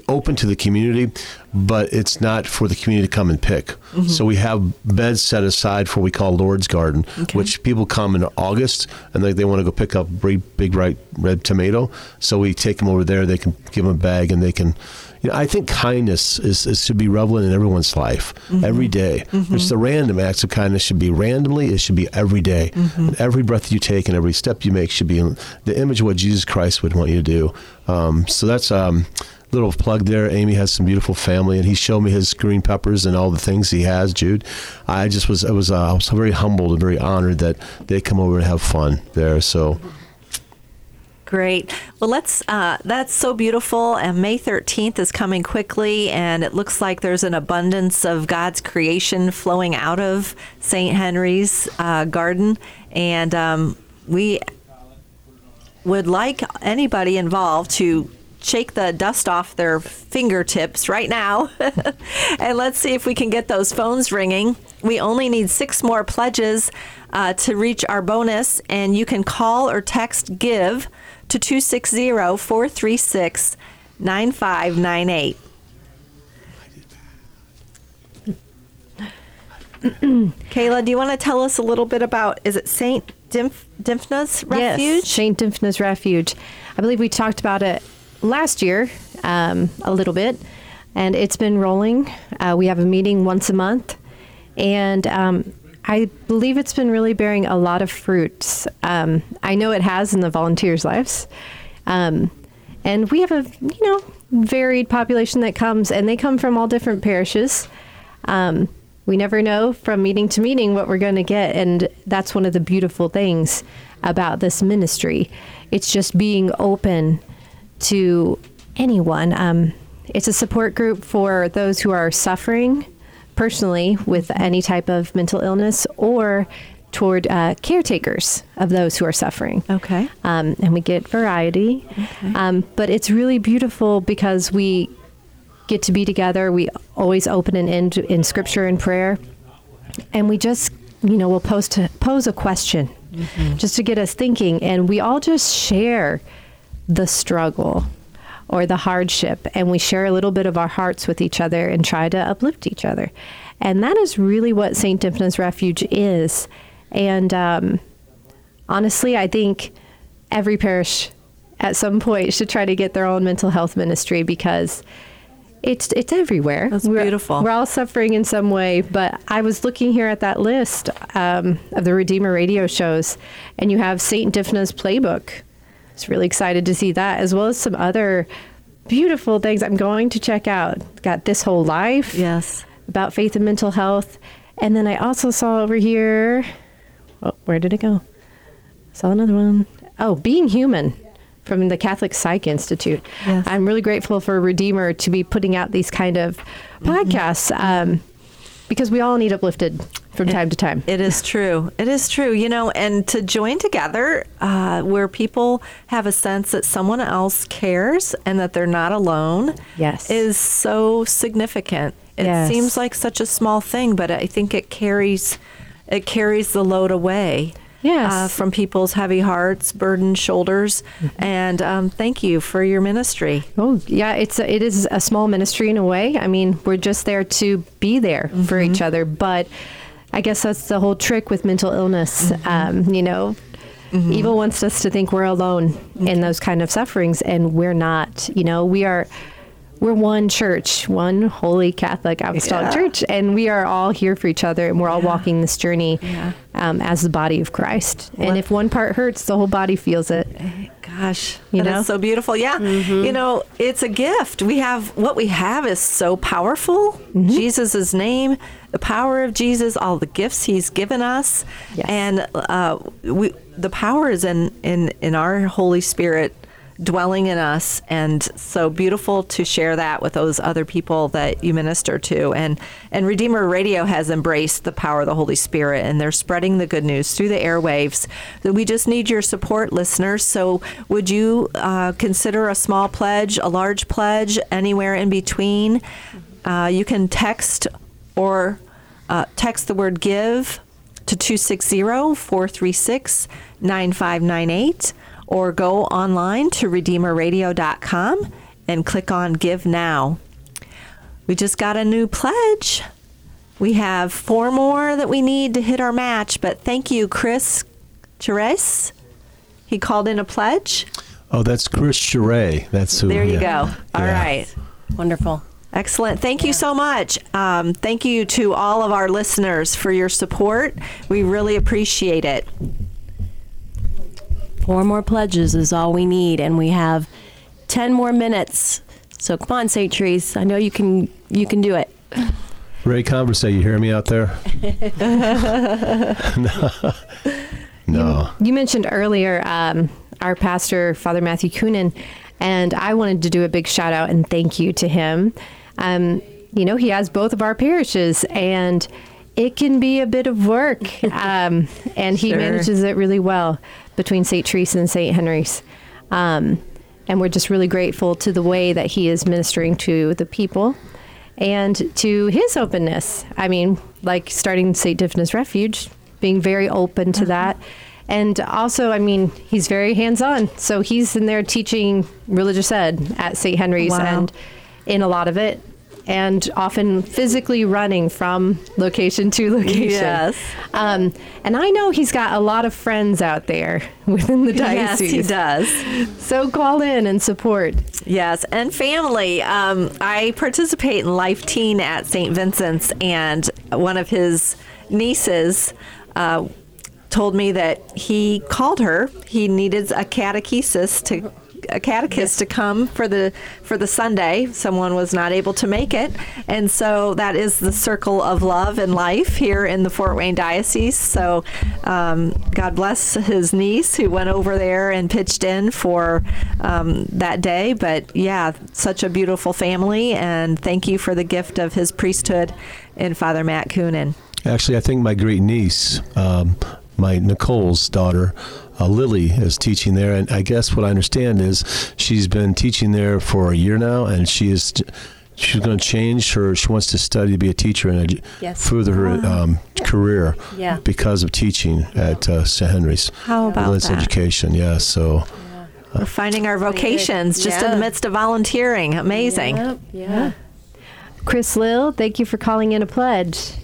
open to the community, but it's not for the community to come and pick. Mm-hmm. So we have beds set aside for what we call Lord's Garden, which people come in August and they want to go pick up big ripe red tomato. So we take them over there. They can give them a bag, and they can. You know, I think kindness should be relevant in everyone's life, every day. It's the random acts of kindness should be randomly. It should be every day. Every breath you take and every step you make should be in the image of what Jesus Christ would want you to do. So that's little plug there. Amy has some beautiful family, and he showed me his green peppers and all the things he has, Jude. I was very humbled and very honored that they come over and have fun there. So. Great. Well, let's. That's so beautiful. And May 13th is coming quickly, and it looks like there's an abundance of God's creation flowing out of St. Henry's garden. And we would like anybody involved to shake the dust off their fingertips right now. And let's see if we can get those phones ringing. We only need 6 more pledges to reach our bonus, and you can call or text GIVE to 260-436-9598. Kayla, do you want to tell us a little bit about, is it St. Dymphna's Refuge? Yes, St. Dymphna's Refuge. I believe we talked about it last year a little bit, and it's been rolling. We have a meeting once a month, and I believe it's been really bearing a lot of fruits. I know it has in the volunteers' lives. And we have a, varied population that comes, and they come from all different parishes. We never know from meeting to meeting what we're going to get, and that's one of the beautiful things about this ministry. It's just being open to anyone. It's a support group for those who are suffering personally with any type of mental illness or toward caretakers of those who are suffering. Okay. And we get variety. Okay. But it's really beautiful because we get to be together. We always open and end in scripture and prayer. And we just, we'll pose a question just to get us thinking. And we all just share the struggle or the hardship, and we share a little bit of our hearts with each other and try to uplift each other. And that is really what St. Dymphna's Refuge is. And honestly, I think every parish at some point should try to get their own mental health ministry, because it's everywhere. That's beautiful. We're all suffering in some way, but I was looking here at that list of the Redeemer Radio shows, and you have St. Dymphna's Playbook. Really excited to see that, as well as some other beautiful things I'm going to check out. Got This Whole Life. Yes. About faith and mental health. And then I also saw over here, where did it go? Saw another one. Oh, Being Human from the Catholic Psych Institute. Yes. I'm really grateful for Redeemer to be putting out these kind of podcasts because we all need uplifted from time to time. It is true. It is true. And to join together where people have a sense that someone else cares and that they're not alone is so significant. It seems like such a small thing, but I think it carries the load away from people's heavy hearts, burdened shoulders. And thank you for your ministry. Oh, yeah, it is a small ministry in a way. I mean, we're just there to be there for each other. But I guess that's the whole trick with mental illness. Evil wants us to think we're alone in those kind of sufferings, and we're not. We're one church, one holy Catholic apostolic church, and we are all here for each other, and we're all walking this journey as the body of Christ. What? And if one part hurts, the whole body feels it. Gosh, that is so beautiful. Yeah. It's a gift. What we have is so powerful. Jesus' name, the power of Jesus, all the gifts he's given us. Yes. And the power is in our Holy Spirit dwelling in us, and so beautiful to share that with those other people that you minister to. And Redeemer Radio has embraced the power of the Holy Spirit, and they're spreading the good news through the airwaves. We just need your support, listeners. So would you consider a small pledge, a large pledge, anywhere in between? You can text or text the word GIVE to 260-436-9598. Or go online to redeemerradio.com and click on Give Now. We just got a new pledge. We have 4 more that we need to hit our match, but thank you, Chris Chirais. He called in a pledge. Oh, that's Chris Chirais. That's who. There you go. All right. Wonderful. Excellent. Thank you so much. Thank you to all of our listeners for your support. We really appreciate it. 4 more pledges is all we need, and we have 10 more minutes. So come on, St. Therese. I know you can do it. Ray Conversay, you hear me out there? No. You mentioned earlier our pastor, Father Matthew Coonan, and I wanted to do a big shout out and thank you to him. You know, he has both of our parishes, and it can be a bit of work, and he manages it really well between St. Therese and St. Henry's. And we're just really grateful to the way that he is ministering to the people and to his openness. I mean, like starting St. Dymphna's Refuge, being very open to that. And also, I mean, he's very hands-on. So he's in there teaching religious ed at St. Henry's and in a lot of it, and often physically running from location to location. And I know he's got a lot of friends out there within the diocese. Yes, he does. So call in and support. Yes, and family. I participate in Life Teen at St. Vincent's, and one of his nieces told me that he called her. He needed a catechesis to... to come for the Sunday. Someone was not able to make it, and so that is the circle of love and life here in the Fort Wayne Diocese. So God bless his niece who went over there and pitched in for that day. But yeah, such a beautiful family, and thank you for the gift of his priesthood in Father Matt Coonan. Actually, I think my great niece, my Nicole's daughter, Lily, is teaching there, and I guess what I understand is she's been teaching there for a year now, and she's going to change her. She wants to study to be a teacher and further her career because of teaching at St. Henry's. How about Religious education? Yeah, so we're finding our vocations just in the midst of volunteering. Amazing. Chris Lill, thank you for calling in a pledge.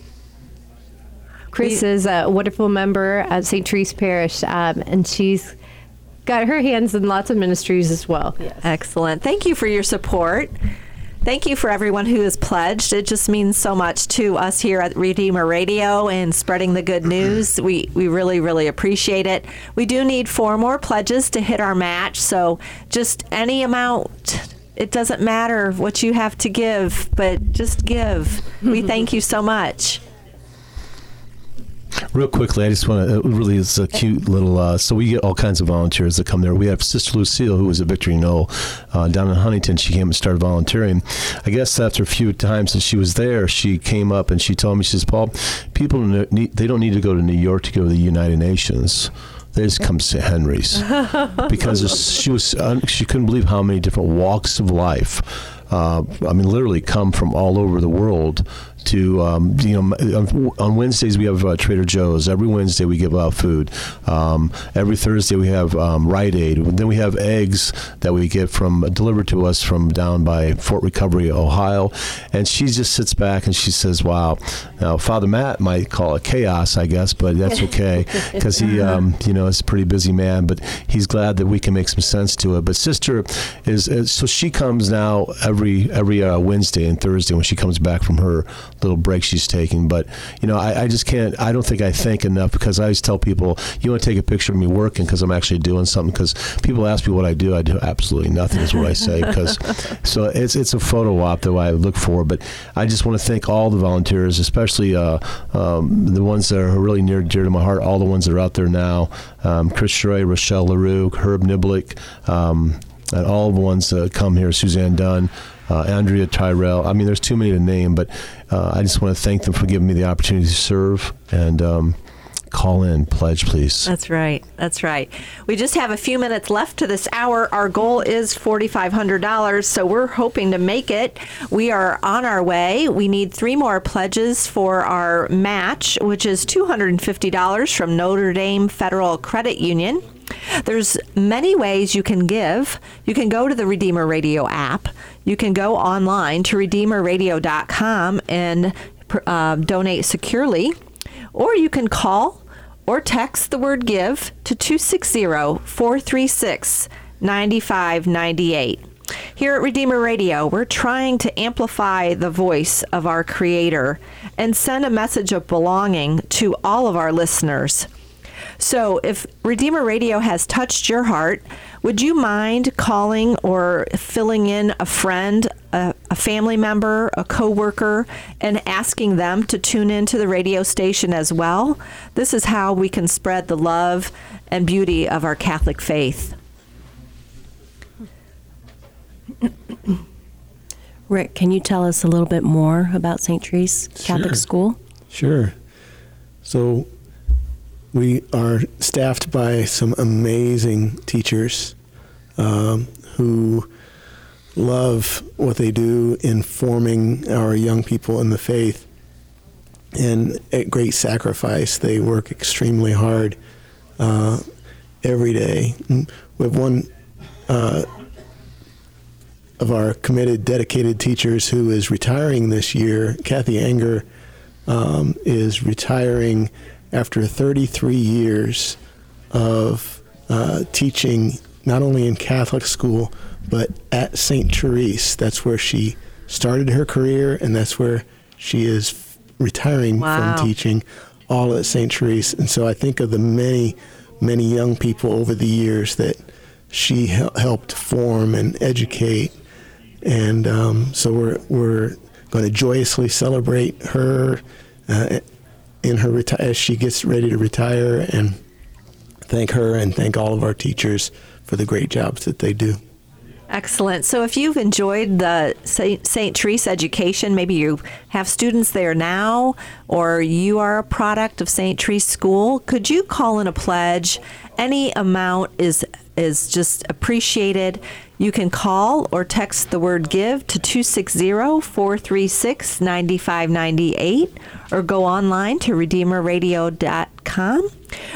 Chris is a wonderful member at St. Therese Parish, and she's got her hands in lots of ministries as well. Yes. Excellent. Thank you for your support. Thank you for everyone who has pledged. It just means so much to us here at Redeemer Radio and spreading the good news. We really, really appreciate it. We do need 4 more pledges to hit our match, so just any amount. It doesn't matter what you have to give, but just give. We thank you so much. Real quickly, I just want to, it really is a cute little, so we get all kinds of volunteers that come there. We have Sister Lucille, who was at Victory Knoll down in Huntington. She came and started volunteering. I guess after a few times that she was there, she came up and she told me, she says, Paul, people, they don't need to go to New York to go to the United Nations. They just come to St. Henry's. Because she couldn't believe how many different walks of life, literally come from all over the world. To on Wednesdays we have Trader Joe's. Every Wednesday we give out food. Every Thursday we have Rite Aid. Then we have eggs that we get delivered to us from down by Fort Recovery, Ohio. And she just sits back and she says, "Wow." Now Father Matt might call it chaos, I guess, but that's okay because he is a pretty busy man. But he's glad that we can make some sense to it. But Sister is so she comes now every Wednesday and Thursday when she comes back from her little break she's taking. But I just can't, I don't think I thank enough, because I always tell people, you want to take a picture of me working because I'm actually doing something, because people ask me what I do. I do absolutely nothing is what I say, because so it's a photo op that I look for. But I just want to thank all the volunteers, especially the ones that are really near and dear to my heart, all the ones that are out there now, Chris Chirais, Rochelle LaRue, Herb Niblick, and all the ones that come here, Suzanne Dunn, Andrea Tyrell. I mean, there's too many to name, but I just want to thank them for giving me the opportunity to serve. And call in, pledge, please. That's right. We just have a few minutes left to this hour. Our goal is $4,500, so we're hoping to make it. We are on our way. We need 3 more pledges for our match, which is $250 from Notre Dame Federal Credit Union. There's many ways you can give. You can go to the Redeemer Radio app. You can go online to redeemerradio.com and donate securely. Or you can call or text the word give to 260-436-9598. Here at Redeemer Radio, we're trying to amplify the voice of our Creator and send a message of belonging to all of our listeners. So if Redeemer Radio has touched your heart, would you mind calling or filling in a friend, a family member, a coworker, and asking them to tune into the radio station as well? This is how we can spread the love and beauty of our Catholic faith. Rick, can you tell us a little bit more about St. Therese Catholic School? Sure. So we are staffed by some amazing teachers who love what they do in forming our young people in the faith. And at great sacrifice, they work extremely hard every day. We have one of our committed, dedicated teachers who is retiring this year. Kathy Anger is retiring after 33 years of teaching not only in Catholic school, but at St. Therese. That's where she started her career, and that's where she is retiring from teaching, all at St. Therese. And so I think of the many, many young people over the years that she helped form and educate. And so we're going to joyously celebrate her in her as she gets ready to retire, and thank her and thank all of our teachers for the great jobs that they do. Excellent. So if you've enjoyed the St. Therese education, maybe you have students there now, or you are a product of St. Therese School, could you call in a pledge? Any amount is just appreciated. You can call or text the word give to 260-436-9598, or go online to redeemerradio.com.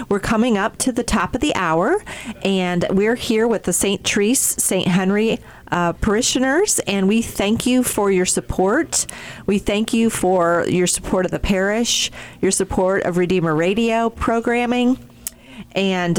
We're coming up to the top of the hour, and we're here with the St. Therese, St. Henry parishioners, and we thank you for your support. We thank you for your support of the parish, your support of Redeemer Radio programming, and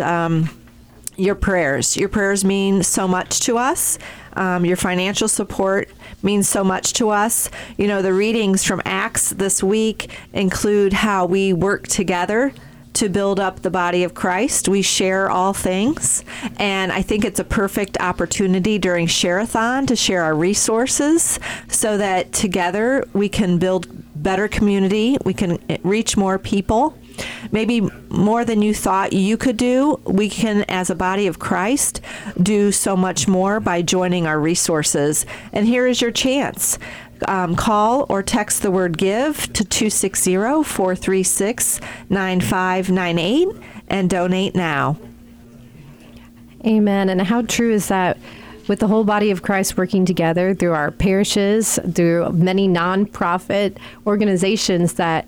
your prayers. Your prayers mean so much to us. Your financial support means so much to us. You know, the readings from Acts this week include how we work together to build up the body of Christ. We share all things, and I think it's a perfect opportunity during Share-a-thon to share our resources so that together we can build better community, we can reach more people, maybe more than you thought you could do. We can, as a body of Christ, do so much more by joining our resources. And here is your chance. Call or text the word give to 260-436-9598 and donate now. Amen. And how true is that? With the whole body of Christ working together through our parishes, through many nonprofit organizations that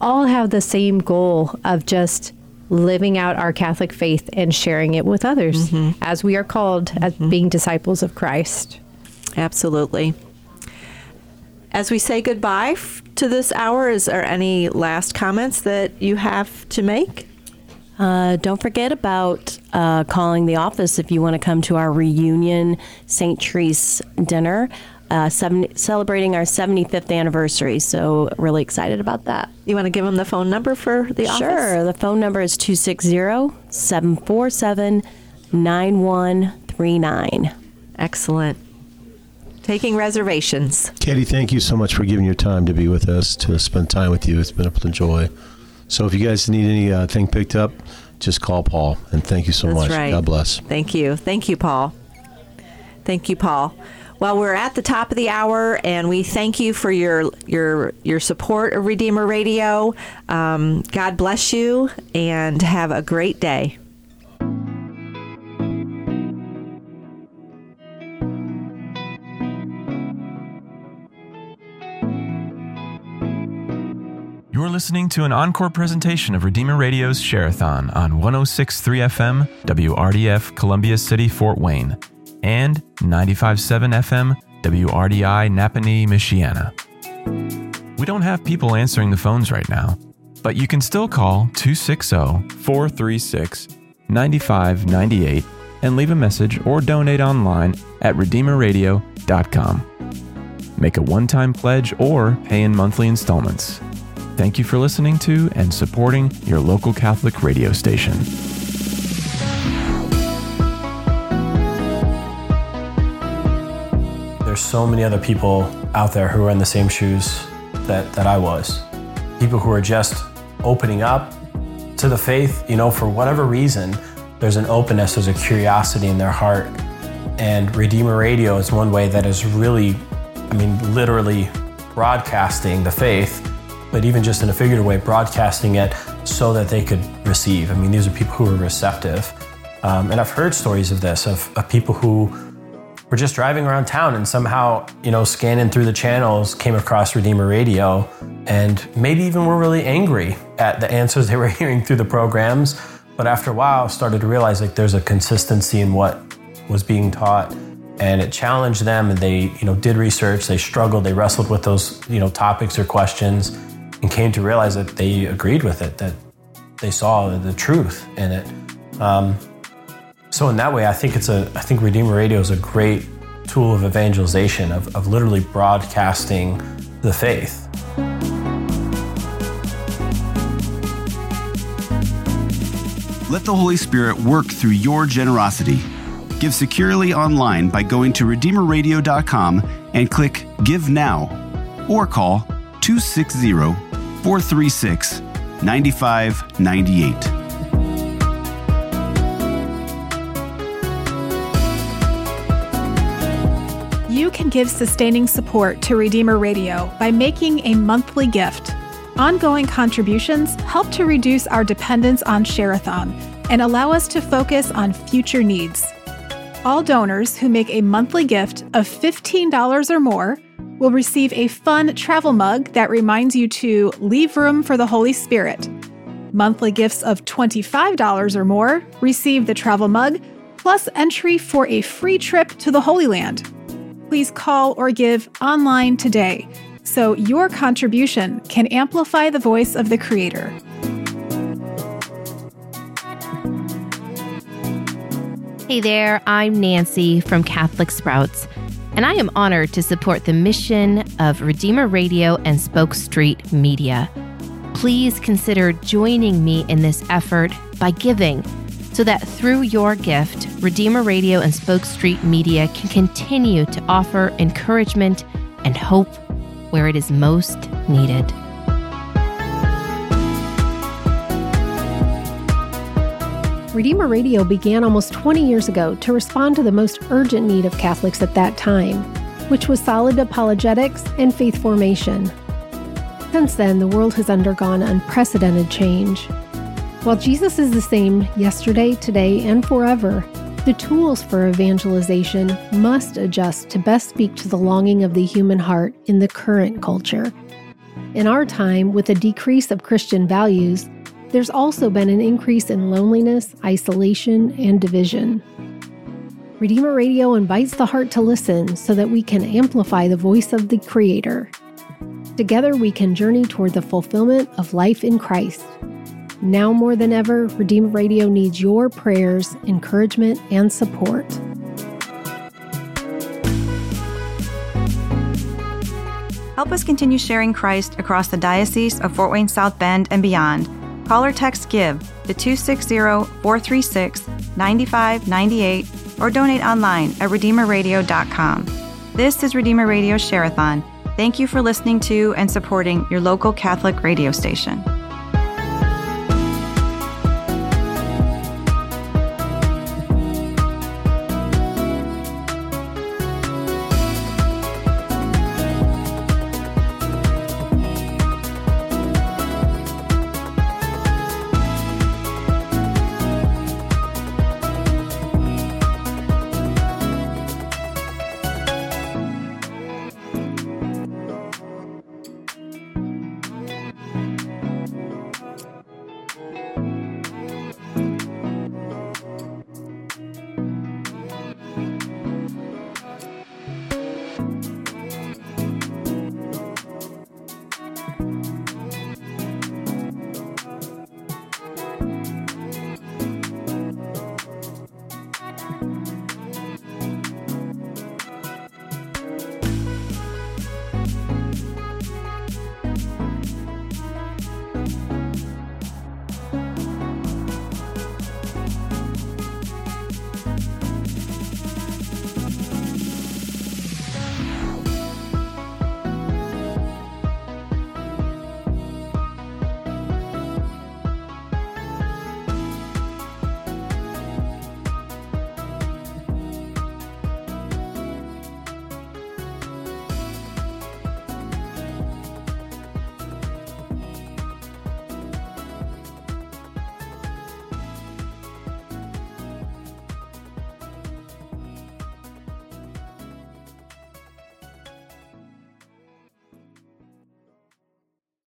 all have the same goal of just living out our Catholic faith and sharing it with others as we are called as being disciples of Christ. Absolutely. As we say goodbye to this hour, is there any last comments that you have to make? Don't forget about calling the office if you want to come to our reunion St. Therese dinner, celebrating our 75th anniversary. So really excited about that. You want to give them the phone number for the office? Sure. The phone number is 260-747-9139. Excellent. Taking reservations. Katie, thank you so much for giving your time to be with us, to spend time with you. It's been a joy. So if you guys need anything picked up, just call Paul. And thank you so much. Right. God bless. Thank you. Thank you, Paul. Thank you, Paul. Well, we're at the top of the hour, and we thank you for your support of Redeemer Radio. God bless you, and have a great day. You're listening to an encore presentation of Redeemer Radio's Share-a-thon on 106.3 FM, WRDF, Columbia City, Fort Wayne, and 95.7 FM, WRDI, Napanee, Michiana. We don't have people answering the phones right now, but you can still call 260-436-9598 and leave a message or donate online at redeemerradio.com. Make a one-time pledge or pay in monthly installments. Thank you for listening to and supporting your local Catholic radio station. There's so many other people out there who are in the same shoes that I was. People who are just opening up to the faith, you know, for whatever reason. There's an openness, there's a curiosity in their heart. And Redeemer Radio is one way that has really I mean, literally broadcasting the faith, but even just in a figurative way, broadcasting it so that they could receive. I mean, these are people who are receptive. And I've heard stories of this, of people who were just driving around town and somehow, you know, scanning through the channels, came across Redeemer Radio, and maybe even were really angry at the answers they were hearing through the programs. But after a while, started to realize like there's a consistency in what was being taught, and it challenged them, and they, you know, did research, they struggled, they wrestled with those, you know, topics or questions, and came to realize that they agreed with it, that they saw the truth in it. So in that way, I think Redeemer Radio is a great tool of evangelization, of literally broadcasting the faith. Let the Holy Spirit work through your generosity. Give securely online by going to redeemerradio.com and click Give Now, or call 260-436-9598. You can give sustaining support to Redeemer Radio by making a monthly gift. Ongoing contributions help to reduce our dependence on share-a-thon and allow us to focus on future needs. All donors who make a monthly gift of $15 or more will receive a fun travel mug that reminds you to leave room for the Holy Spirit. Monthly gifts of $25 or more receive the travel mug, plus entry for a free trip to the Holy Land. Please call or give online today, so your contribution can amplify the voice of the Creator. Hey there, I'm Nancy from Catholic Sprouts, and I am honored to support the mission of Redeemer Radio and Spoke Street Media. Please consider joining me in this effort by giving, so that through your gift, Redeemer Radio and Spoke Street Media can continue to offer encouragement and hope where it is most needed. Redeemer Radio began almost 20 years ago to respond to the most urgent need of Catholics at that time, which was solid apologetics and faith formation. Since then, the world has undergone unprecedented change. While Jesus is the same yesterday, today, and forever, the tools for evangelization must adjust to best speak to the longing of the human heart in the current culture. In our time, with a decrease of Christian values, there's also been an increase in loneliness, isolation, and division. Redeemer Radio invites the heart to listen so that we can amplify the voice of the Creator. Together, we can journey toward the fulfillment of life in Christ. Now more than ever, Redeemer Radio needs your prayers, encouragement, and support. Help us continue sharing Christ across the Diocese of Fort Wayne South Bend and beyond. Call or text GIVE to 260-436-9598 or donate online at redeemerradio.com. This is Redeemer Radio Share-a-thon. Thank you for listening to and supporting your local Catholic radio station.